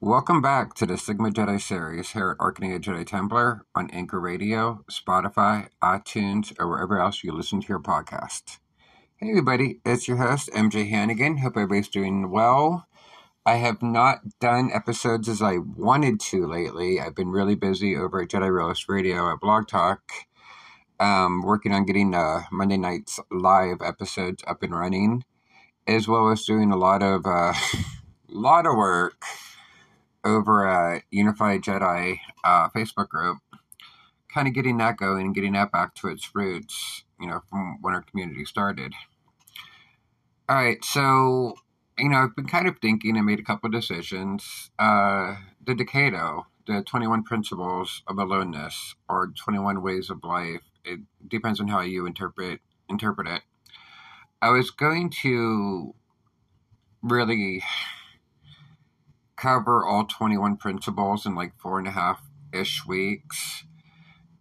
Welcome back to the Sigma Jedi series here at Arcane Jedi Templar on Anchor Radio, Spotify, iTunes, or wherever else you listen to your podcast. Hey everybody, it's your host, MJ Hannigan. Hope everybody's doing well. I have not done episodes as I wanted to lately. I've been really busy over at Jedi Realist Radio at Blog Talk, working on getting Monday night's live episodes up and running, as well as doing a lot of work over at Unified Jedi Facebook group, kind of getting that going and getting that back to its roots, you know, from when our community started. All right, so, you know, I've been kind of thinking and made a couple of decisions. The Dukkado, the 21 Principles of Aloneness, or 21 Ways of Life, it depends on how you interpret it. I was going to really cover all 21 principles in like 4.5-ish weeks.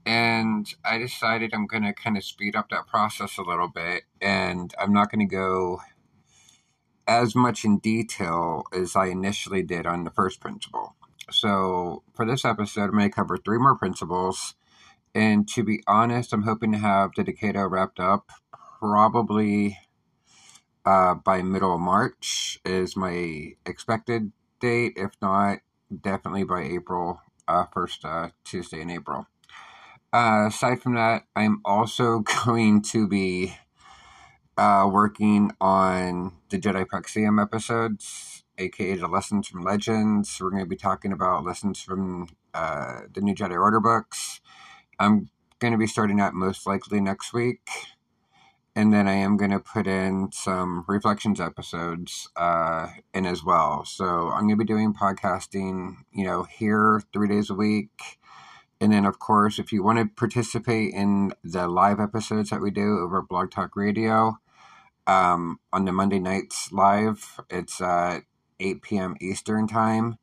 And I decided I'm going to kind of speed up that process a little bit. And I'm not going to go as much in detail as I initially did on the first principle. So for this episode, I'm going to cover 3 more principles. And to be honest, I'm hoping to have the Dukkado wrapped up probably by middle of March is my expected date. If not, definitely by April, first Tuesday in April. Aside from that, I'm also going to be working on the Jedi Praxeum episodes, aka the Lessons from Legends. We're going to be talking about lessons from the New Jedi Order books. I'm going to be starting that most likely next week. And then I am going to put in some reflections episodes in as well. So I'm going to be doing podcasting, you know, here 3 days a week. And then, of course, if you want to participate in the live episodes that we do over at Blog Talk Radio, on the Monday nights live, it's 8 p.m. Eastern time.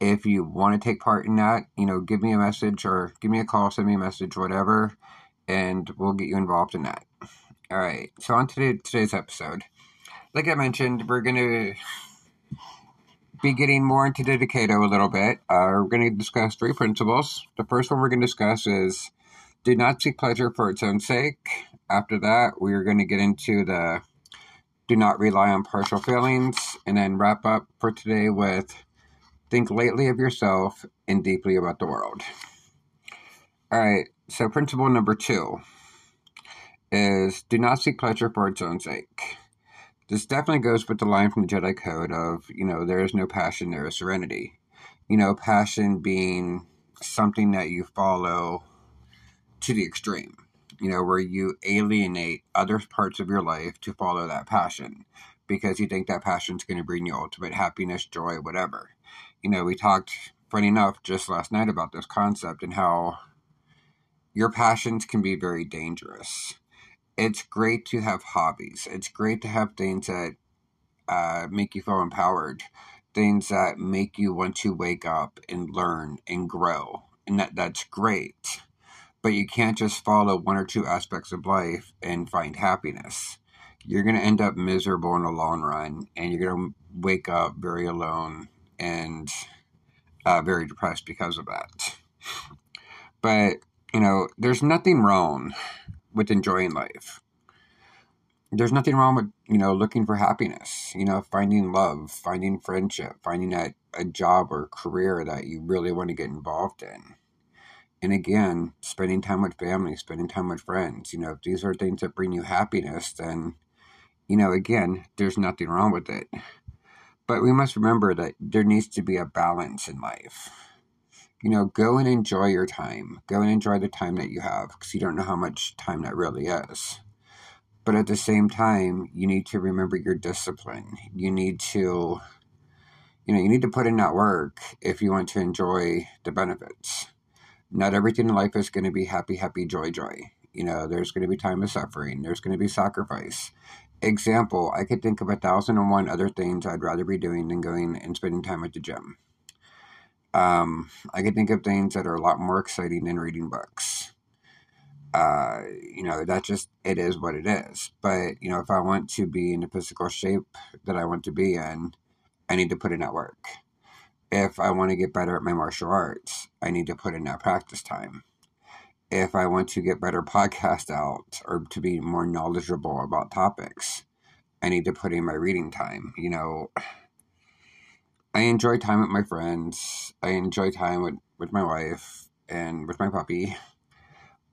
If you want to take part in that, you know, give me a message or give me a call, send me a message, whatever, and we'll get you involved in that. All right, so on today's episode, like I mentioned, we're going to be getting more into the Dukkado a little bit. We're going to discuss 3 principles. The first one we're going to discuss is do not seek pleasure for its own sake. After that, we're going to get into the do not rely on partial feelings, and then wrap up for today with think lightly of yourself and deeply about the world. All right, so principle number 2. Is do not seek pleasure for its own sake. This definitely goes with the line from the Jedi Code of, you know, there is no passion, there is serenity. You know, passion being something that you follow to the extreme, you know, where you alienate other parts of your life to follow that passion because you think that passion's going to bring you ultimate happiness, joy, whatever. You know, we talked, funny enough, just last night about this concept and how your passions can be very dangerous. It's great to have hobbies. It's great to have things that make you feel empowered, things that make you want to wake up and learn and grow, and that's great. But you can't just follow 1 or 2 aspects of life and find happiness. You're going to end up miserable in the long run, and you're going to wake up very alone and very depressed because of that. But, you know, there's nothing wrong with enjoying life. There's nothing wrong with, you know, looking for happiness, you know, finding love, finding friendship, finding that a job or career that you really want to get involved in. And again, spending time with family, spending time with friends, you know, if these are things that bring you happiness, then, you know, again, there's nothing wrong with it. But we must remember that there needs to be a balance in life. You know, go and enjoy your time. Go and enjoy the time that you have, because you don't know how much time that really is. But at the same time, you need to remember your discipline. You need to, you know, you need to put in that work if you want to enjoy the benefits. Not everything in life is going to be happy, happy, joy, joy. You know, there's going to be time of suffering. There's going to be sacrifice. Example, I could think of 1,001 other things I'd rather be doing than going and spending time at the gym. I could think of things that are a lot more exciting than reading books. You know, that just, it is what it is. But, you know, if I want to be in the physical shape that I want to be in, I need to put in that work. If I want to get better at my martial arts, I need to put in that practice time. If I want to get better podcasts out or to be more knowledgeable about topics, I need to put in my reading time. You know, I enjoy time with my friends. I enjoy time with my wife and with my puppy.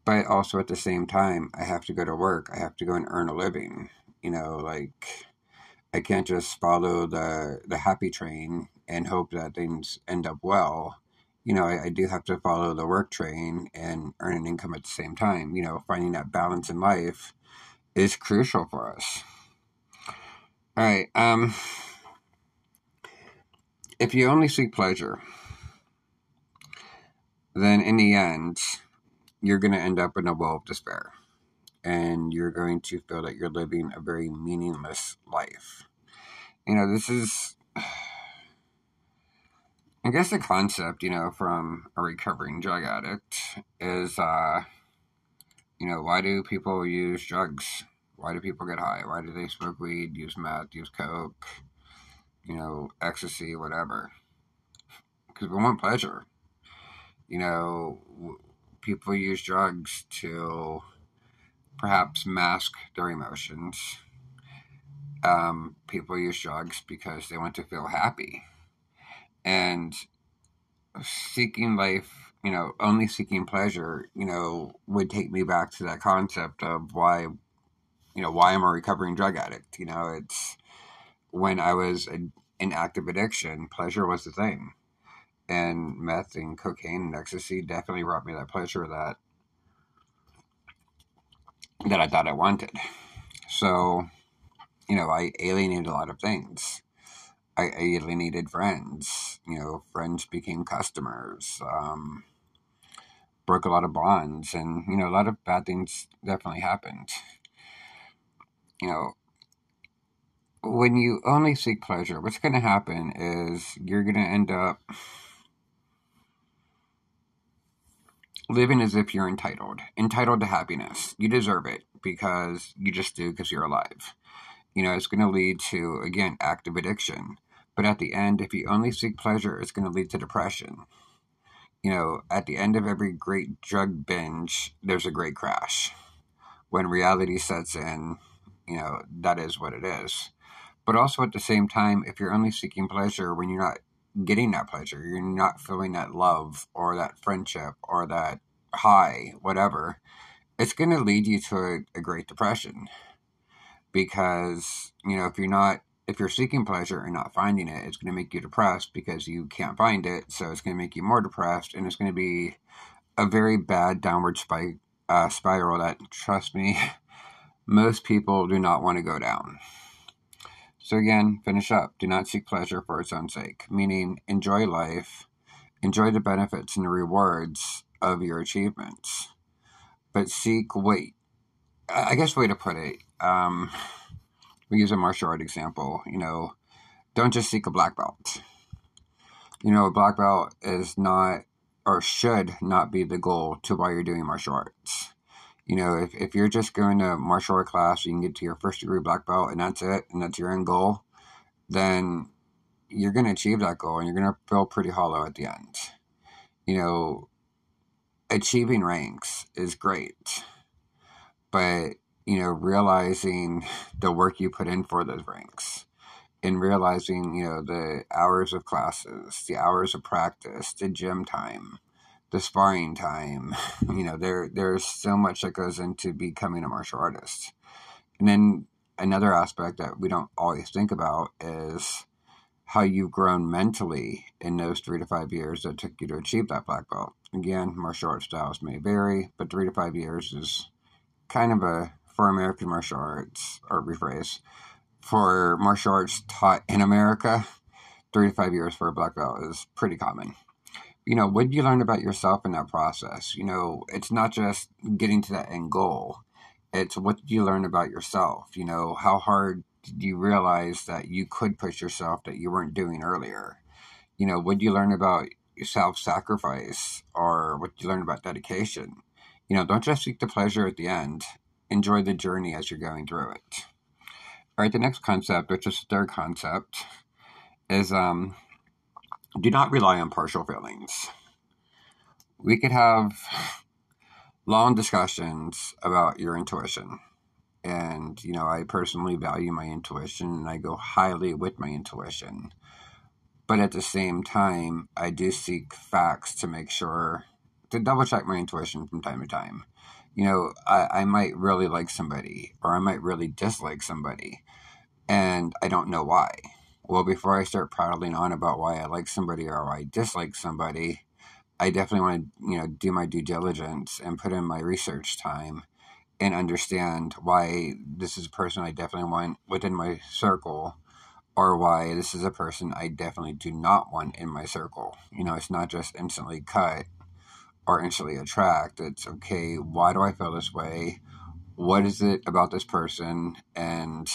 But also at the same time, I have to go to work. I have to go and earn a living. You know, like, I can't just follow the happy train and hope that things end up well. You know, I do have to follow the work train and earn an income at the same time. You know, finding that balance in life is crucial for us. All right. If you only seek pleasure, then in the end, you're going to end up in a well of despair. And you're going to feel that you're living a very meaningless life. You know, this is, I guess the concept, you know, from a recovering drug addict is, you know, why do people use drugs? Why do people get high? Why do they smoke weed, use meth, use coke, you know, ecstasy, whatever? Because we want pleasure. You know, people use drugs to perhaps mask their emotions. People use drugs because they want to feel happy. And seeking life, you know, only seeking pleasure, you know, would take me back to that concept of why, you know, why I'm a recovering drug addict. You know, it's when I was in active addiction, pleasure was the thing. And meth and cocaine and ecstasy definitely brought me that pleasure that I thought I wanted. So, you know, I alienated a lot of things. I alienated friends. You know, friends became customers. Broke a lot of bonds. And, you know, a lot of bad things definitely happened. You know, when you only seek pleasure, what's going to happen is you're going to end up living as if you're entitled. Entitled to happiness. You deserve it because you just do because you're alive. You know, it's going to lead to, again, active addiction. But at the end, if you only seek pleasure, it's going to lead to depression. You know, at the end of every great drug binge, there's a great crash. When reality sets in, you know, that is what it is. But also at the same time, if you're only seeking pleasure when you're not getting that pleasure, you're not feeling that love or that friendship or that high, whatever, it's going to lead you to a great depression. Because, you know, if you're seeking pleasure and not finding it, it's going to make you depressed because you can't find it. So it's going to make you more depressed, and it's going to be a very bad downward spiral that, trust me, most people do not want to go down. So again, finish up. Do not seek pleasure for its own sake. Meaning, enjoy life, enjoy the benefits and the rewards of your achievements, but seek weight. I guess way to put it, we use a martial art example, you know, don't just seek a black belt. You know, a black belt is not, or should not be the goal to why you're doing martial arts. You know, if you're just going to martial art class, you can get to your first degree black belt and that's it, and that's your end goal, then you're going to achieve that goal and you're going to feel pretty hollow at the end. You know, achieving ranks is great. But, you know, realizing the work you put in for those ranks and realizing, you know, the hours of classes, the hours of practice, the gym time, the sparring time, you know, there's so much that goes into becoming a martial artist. And then another aspect that we don't always think about is how you've grown mentally in those 3 to 5 years that took you to achieve that black belt. Again, martial art styles may vary, but 3 to 5 years is kind of a, for American martial arts, or rephrase, for martial arts taught in America, 3 to 5 years for a black belt is pretty common. You know, what did you learn about yourself in that process? You know, it's not just getting to that end goal. It's what did you learn about yourself? You know, how hard did you realize that you could push yourself that you weren't doing earlier? You know, what did you learn about self-sacrifice, or what did you learn about dedication? You know, don't just seek the pleasure at the end. Enjoy the journey as you're going through it. All right, the next concept, which is the third concept, is do not rely on partial feelings. We could have long discussions about your intuition. And, you know, I personally value my intuition and I go highly with my intuition. But at the same time, I do seek facts to make sure, to double check my intuition from time to time. You know, I might really like somebody or I might really dislike somebody and I don't know why. Well, before I start prattling on about why I like somebody or why I dislike somebody, I definitely want to, you know, do my due diligence and put in my research time and understand why this is a person I definitely want within my circle or why this is a person I definitely do not want in my circle. You know, it's not just instantly cut or instantly attract. It's, okay, why do I feel this way? What is it about this person? And,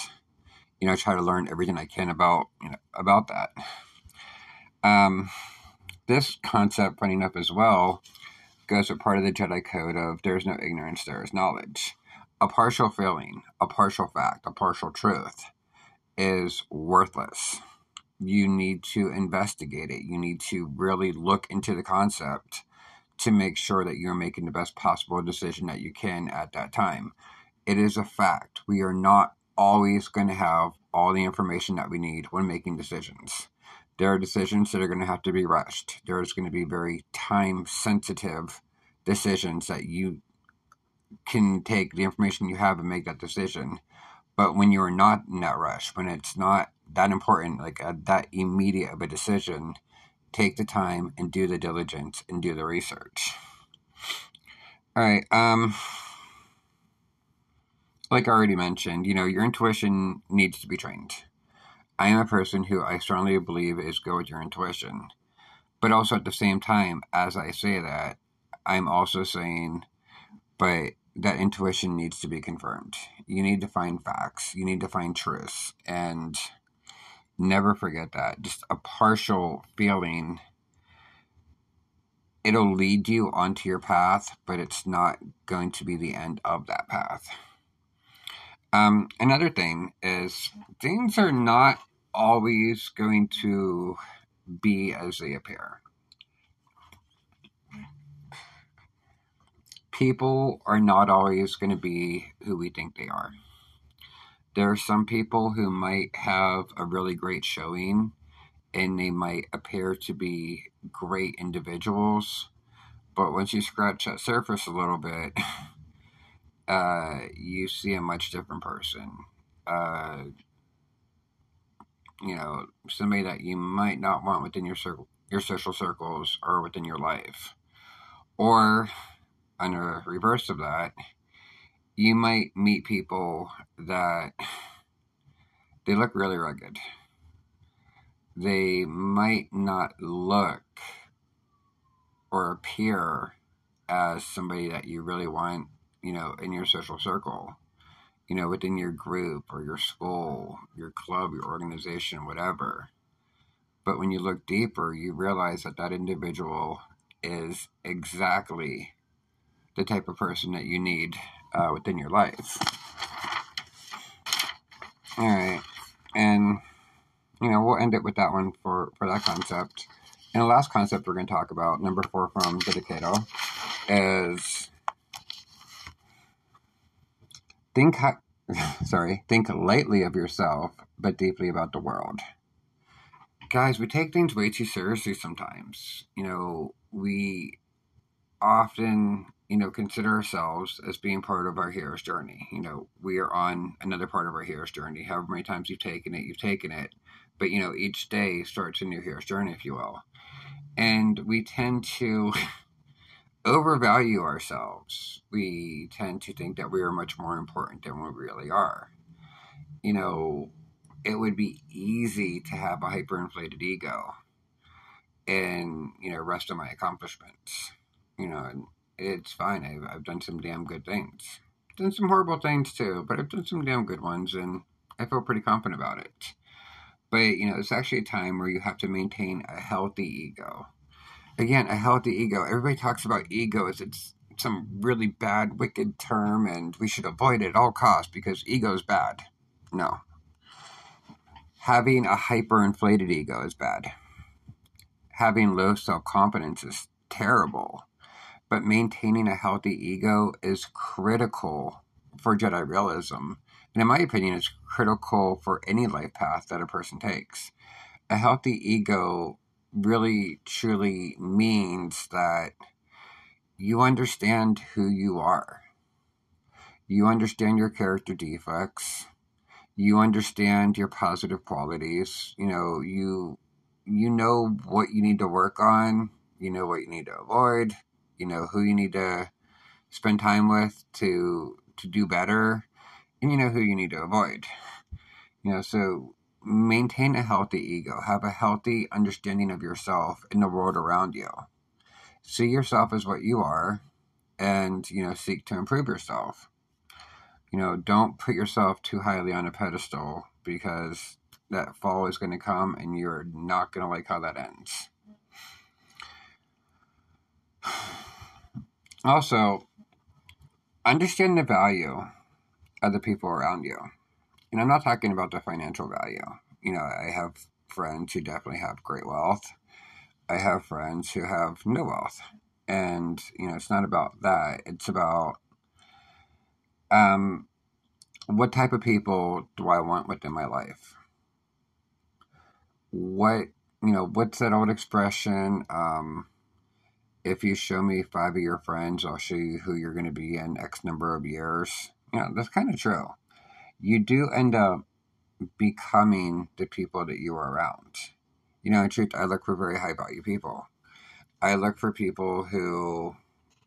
you know, try to learn everything I can about, you know, about that. This concept, funny enough as well, goes with part of the Jedi Code of there's no ignorance, there is knowledge. A partial feeling, a partial fact, a partial truth is worthless. You need to investigate it. You need to really look into the concept to make sure that you're making the best possible decision that you can at that time. It is a fact. We are not always going to have all the information that we need when making decisions. There are decisions that are going to have to be rushed. There's going to be very time-sensitive decisions that you can take the information you have and make that decision. But when you're not in that rush, when it's not that important, like that immediate of a decision, take the time and do the diligence and do the research. All right. Like I already mentioned, you know, your intuition needs to be trained. I am a person who I strongly believe is go with your intuition. But also at the same time, as I say that, I'm also saying, but that intuition needs to be confirmed. You need to find facts. You need to find truths. And never forget that. Just a partial feeling, it'll lead you onto your path, but it's not going to be the end of that path. Another thing is things are not always going to be as they appear. People are not always going to be who we think they are. There are some people who might have a really great showing and they might appear to be great individuals. But once you scratch that surface a little bit, you see a much different person. You know, somebody that you might not want within your circle, your social circles or within your life. Or, on the reverse of that, you might meet people that they look really rugged. They might not look or appear as somebody that you really want, you know, in your social circle, you know, within your group or your school, your club, your organization, whatever. But when you look deeper, you realize that that individual is exactly the type of person that you need within your life. All right. And, you know, we'll end it with that one for that concept. And the last concept we're going to talk about, number 4 from Dukkado, is think lightly of yourself, but deeply about the world. Guys, we take things way too seriously sometimes. You know, we often, you know, consider ourselves as being part of our hero's journey. You know, we are on another part of our hero's journey. However many times you've taken it. But, you know, each day starts a new hero's journey, if you will. And we tend to overvalue ourselves. We tend to think that we are much more important than we really are. You know, it would be easy to have a hyperinflated ego and, you know, rest on my accomplishments. You know, and it's fine. I've done some damn good things. I've done some horrible things too, but I've done some damn good ones and I feel pretty confident about it. But, you know, it's actually a time where you have to maintain a healthy ego. Again, a healthy ego. Everybody talks about ego as it's some really bad, wicked term and we should avoid it at all costs because ego is bad. No. Having a hyperinflated ego is bad. Having low self-confidence is terrible, but maintaining a healthy ego is critical for Jedi realism, and in my opinion, it's critical for any life path that a person takes. A healthy ego really, truly means that you understand who you are. You understand your character defects. You understand your positive qualities. You know, you know what you need to work on. You know what you need to avoid. You know who you need to spend time with to do better. And you know who you need to avoid. You know, so maintain a healthy ego. Have a healthy understanding of yourself and the world around you. See yourself as what you are and, you know, seek to improve yourself. You know, don't put yourself too highly on a pedestal because that fall is going to come and you're not going to like how that ends. Also, understand the value of the people around you. And I'm not talking about the financial value. You know, I have friends who definitely have great wealth. I have friends who have no wealth. And, you know, it's not about that. It's about what type of people do I want within my life? What, you know, what's that old expression? If you show me 5 of your friends, I'll show you who you're going to be in X number of years. You know, that's kind of true. You do end up becoming the people that you are around. You know, in truth, I look for very high value people. I look for people who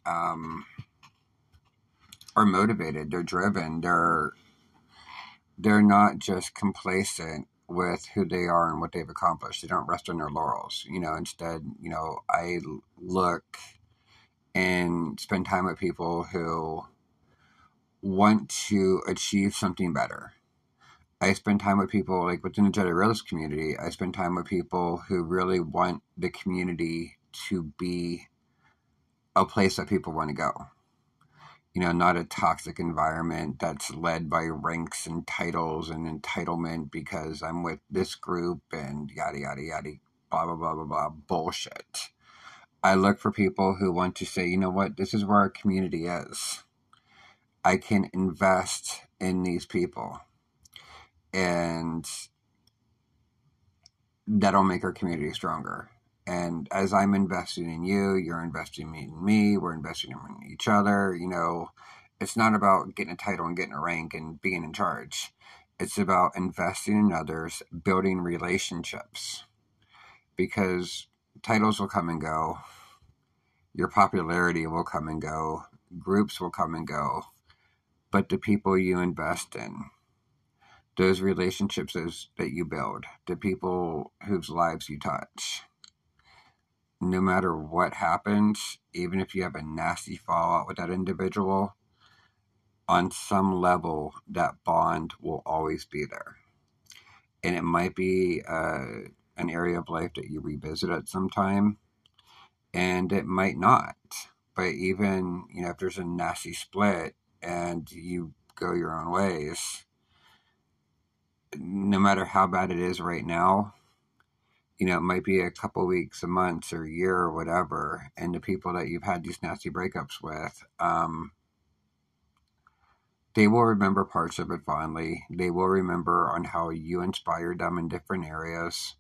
are motivated, they're driven, they're not just complacent with who they are and what they've accomplished. They don't rest on their laurels. You know, instead, you know, I look and spend time with people who want to achieve something better. I spend time with people, like within the Jedi Realist community, I spend time with people who really want the community to be a place that people want to go. You know, not a toxic environment that's led by ranks and titles and entitlement because I'm with this group and yada, yada, yada, blah, blah, blah, blah, blah, bullshit. I look for people who want to say, you know what, this is where our community is. I can invest in these people. And that'll make our community stronger. And as I'm investing in you, you're investing in me, we're investing in each other. You know, it's not about getting a title and getting a rank and being in charge. It's about investing in others, building relationships. Because titles will come and go. Your popularity will come and go. Groups will come and go. But the people you invest in, those relationships that you build, the people whose lives you touch. No matter what happens, even if you have a nasty fallout with that individual, on some level, that bond will always be there. And it might be an area of life that you revisit at some time, and it might not. But even, you know, if there's a nasty split and you go your own ways, no matter how bad it is right now, you know, it might be a couple weeks, a month, or a year, or whatever, and the people that you've had these nasty breakups with, they will remember parts of it fondly. They will remember on how you inspired them in different areas,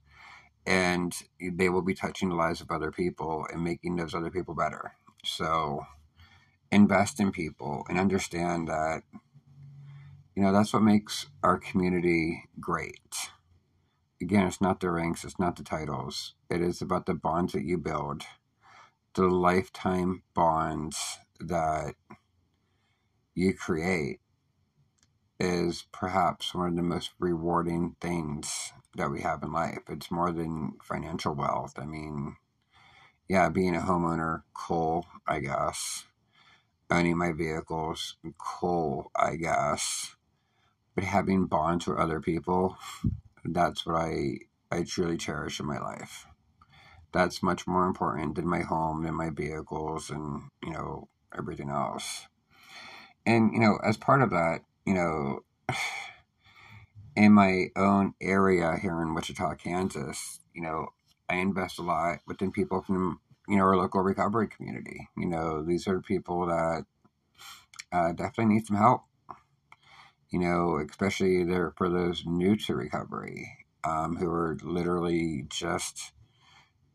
and they will be touching the lives of other people and making those other people better. So invest in people and understand that, you know, that's what makes our community great. Again, it's not the ranks, it's not the titles. It is about the bonds that you build, the lifetime bonds that you create is perhaps one of the most rewarding things that we have in life. It's more than financial wealth. I mean, yeah, being a homeowner, cool, I guess. Owning my vehicles, cool, I guess. But having bonds with other people, that's what I truly cherish in my life. That's much more important than my home, than my vehicles, and, you know, everything else. And, you know, as part of that, you know, in my own area here in Wichita, Kansas, you know, I invest a lot within people from, you know, our local recovery community. You know, these are people that definitely need some help, you know, especially there for those new to recovery, who are literally just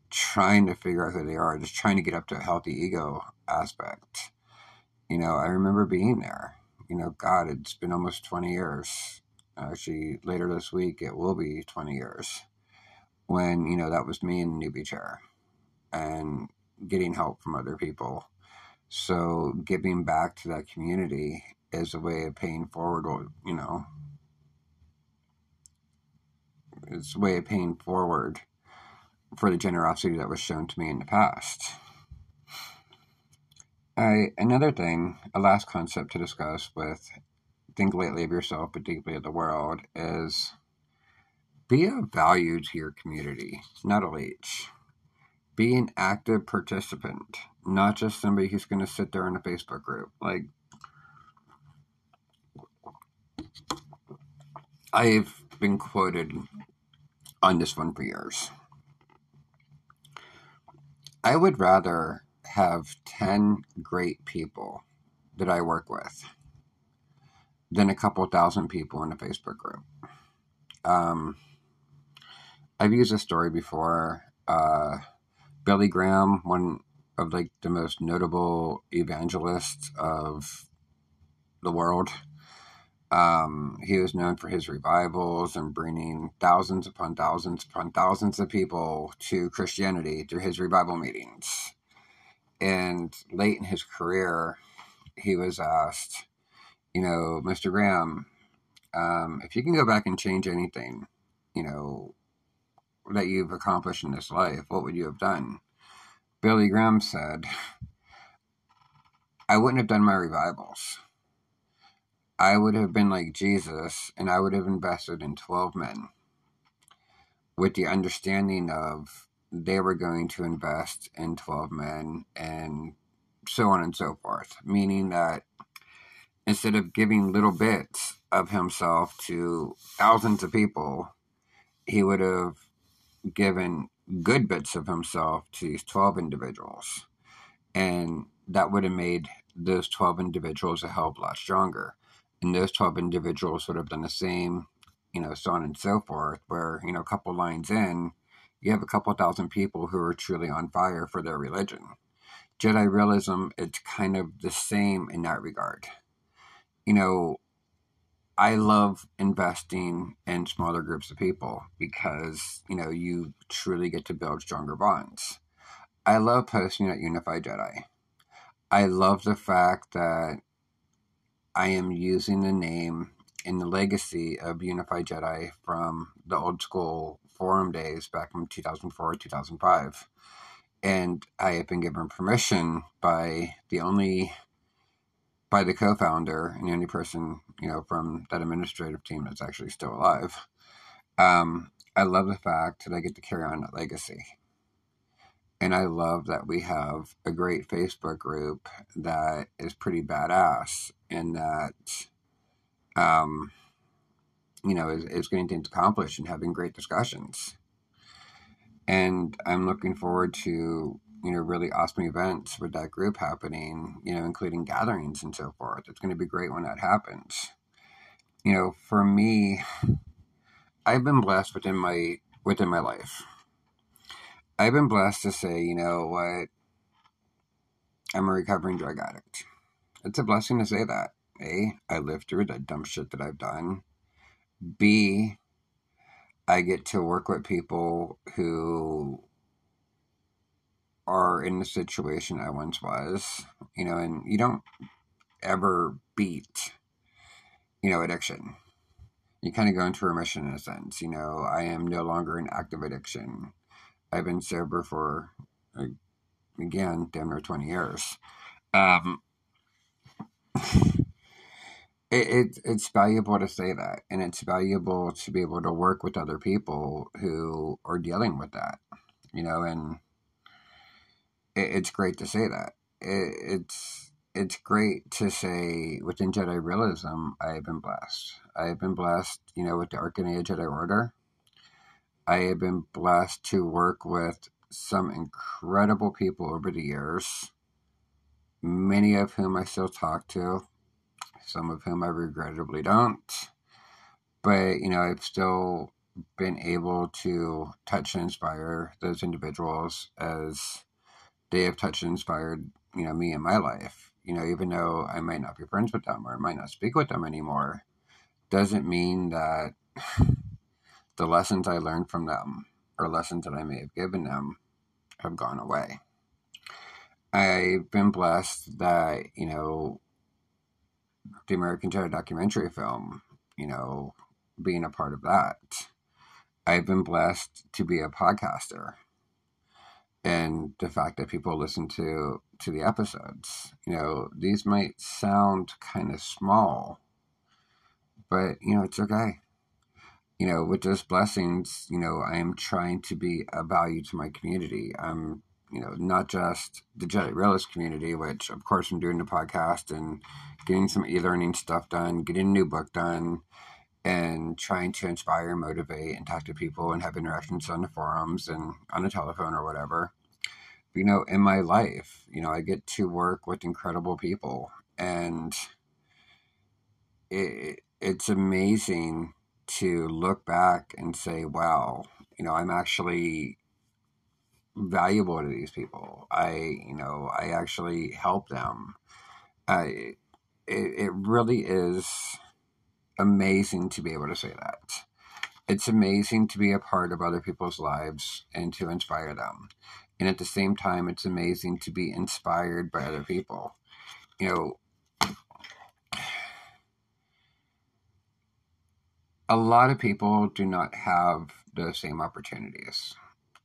trying to figure out who they are, just trying to get up to a healthy ego aspect. You know, I remember being there. You know, God, it's been almost 20 years. Actually, later this week, it will be 20 years when, you know, that was me in the newbie chair and getting help from other people. So giving back to that community is a way of paying forward, you know. It's a way of paying forward for the generosity that was shown to me in the past. Another thing, a last concept to discuss with Think Lightly of Yourself, but Deeply of the World, is be of value to your community, not a leech. Be an active participant, not just somebody who's going to sit there in a Facebook group. Like, I've been quoted on this one for years. I would rather have 10 great people that I work with than a couple thousand people in a Facebook group. I've used this story before. Billy Graham, one of like the most notable evangelists of the world. He was known for his revivals and bringing thousands upon thousands upon thousands of people to Christianity through his revival meetings. And late in his career, he was asked, you know, Mr. Graham, if you can go back and change anything, you know, that you've accomplished in this life, what would you have done? Billy Graham said, I wouldn't have done my revivals. I would have been like Jesus, and I would have invested in 12 men with the understanding of they were going to invest in 12 men and so on and so forth, meaning that instead of giving little bits of himself to thousands of people, he would have given good bits of himself to these 12 individuals. And that would have made those 12 individuals a hell of a lot stronger. And those 12 individuals would have done the same, you know, so on and so forth, where, you know, a couple lines in, you have a couple thousand people who are truly on fire for their religion. Jedi Realism, it's kind of the same in that regard. You know, I love investing in smaller groups of people because, you know, you truly get to build stronger bonds. I love posting at Unified Jedi. I love the fact that I am using the name and the legacy of Unified Jedi from the old school forum days back in 2004, 2005. And I have been given permission by the co-founder and the only person, you know, from that administrative team that's actually still alive. I love the fact that I get to carry on that legacy. And I love that we have a great Facebook group that is pretty badass and that, you know, is getting things accomplished and having great discussions. And I'm looking forward to, you know, really awesome events with that group happening, you know, including gatherings and so forth. It's going to be great when that happens. You know, for me, I've been blessed within my life. I've been blessed to say, you know what, I'm a recovering drug addict. It's a blessing to say that. A, I lived through that dumb shit that I've done. B, I get to work with people who are in the situation I once was, you know, and you don't ever beat, you know, addiction. You kind of go into remission in a sense. You know, I am no longer in active addiction. I've been sober for, again, damn near 20 years. It's valuable to say that, and it's valuable to be able to work with other people who are dealing with that, you know, and it's great to say that. It's great to say within Jedi Realism, I have been blessed. I have been blessed, you know, with the Arcane Jedi Order. I have been blessed to work with some incredible people over the years, many of whom I still talk to, some of whom I regrettably don't. But, you know, I've still been able to touch and inspire those individuals as they have touched and inspired, you know, me in my life. You know, even though I might not be friends with them or I might not speak with them anymore, doesn't mean that the lessons I learned from them or lessons that I may have given them have gone away. I've been blessed that, you know, the American Jedi documentary film, you know, being a part of that. I've been blessed to be a podcaster and the fact that people listen to the episodes. You know, these might sound kind of small, but, you know, it's okay. You know, with those blessings, you know, I am trying to be a value to my community. I'm, you know, not just the Jedi Realist community, which, of course, I'm doing the podcast and getting some e-learning stuff done, getting a new book done, and trying to inspire, motivate, and talk to people and have interactions on the forums and on the telephone or whatever. You know, in my life, you know, I get to work with incredible people. And it's amazing to look back and say, wow, you know, I'm actually valuable to these people. I actually help them. It really is amazing to be able to say that. It's amazing to be a part of other people's lives and to inspire them. And at the same time, it's amazing to be inspired by other people. You know, a lot of people do not have the same opportunities.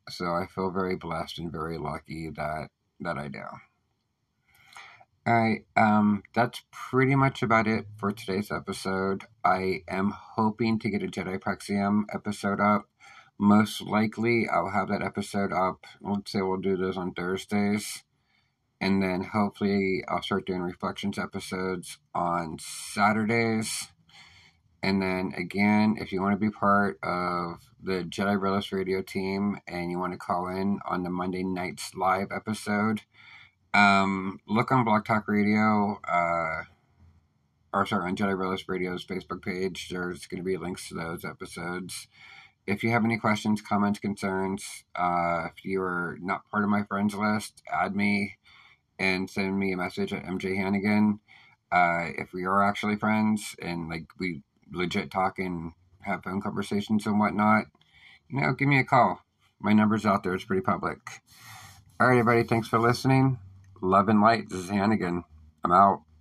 So I feel very blessed and very lucky that I do. All right, that's pretty much about it for today's episode. I am hoping to get a Jedi Praxeum episode up. Most likely, I'll have that episode up. Let's say we'll do those on Thursdays. And then hopefully, I'll start doing Reflections episodes on Saturdays. And then, again, if you want to be part of the Jedi Realist Radio team and you want to call in on the Monday night's live episode, look on Blog Talk Radio, on Jedi Realist Radio's Facebook page. There's going to be links to those episodes. If you have any questions, comments, concerns, if you are not part of my friends list, add me and send me a message at MJ Hannigan. If we are actually friends and, like, we legit talk and have phone conversations and whatnot, you know, give me a call. My number's out there. It's pretty public. All right, everybody. Thanks for listening. Love and light. This is Hannigan. I'm out.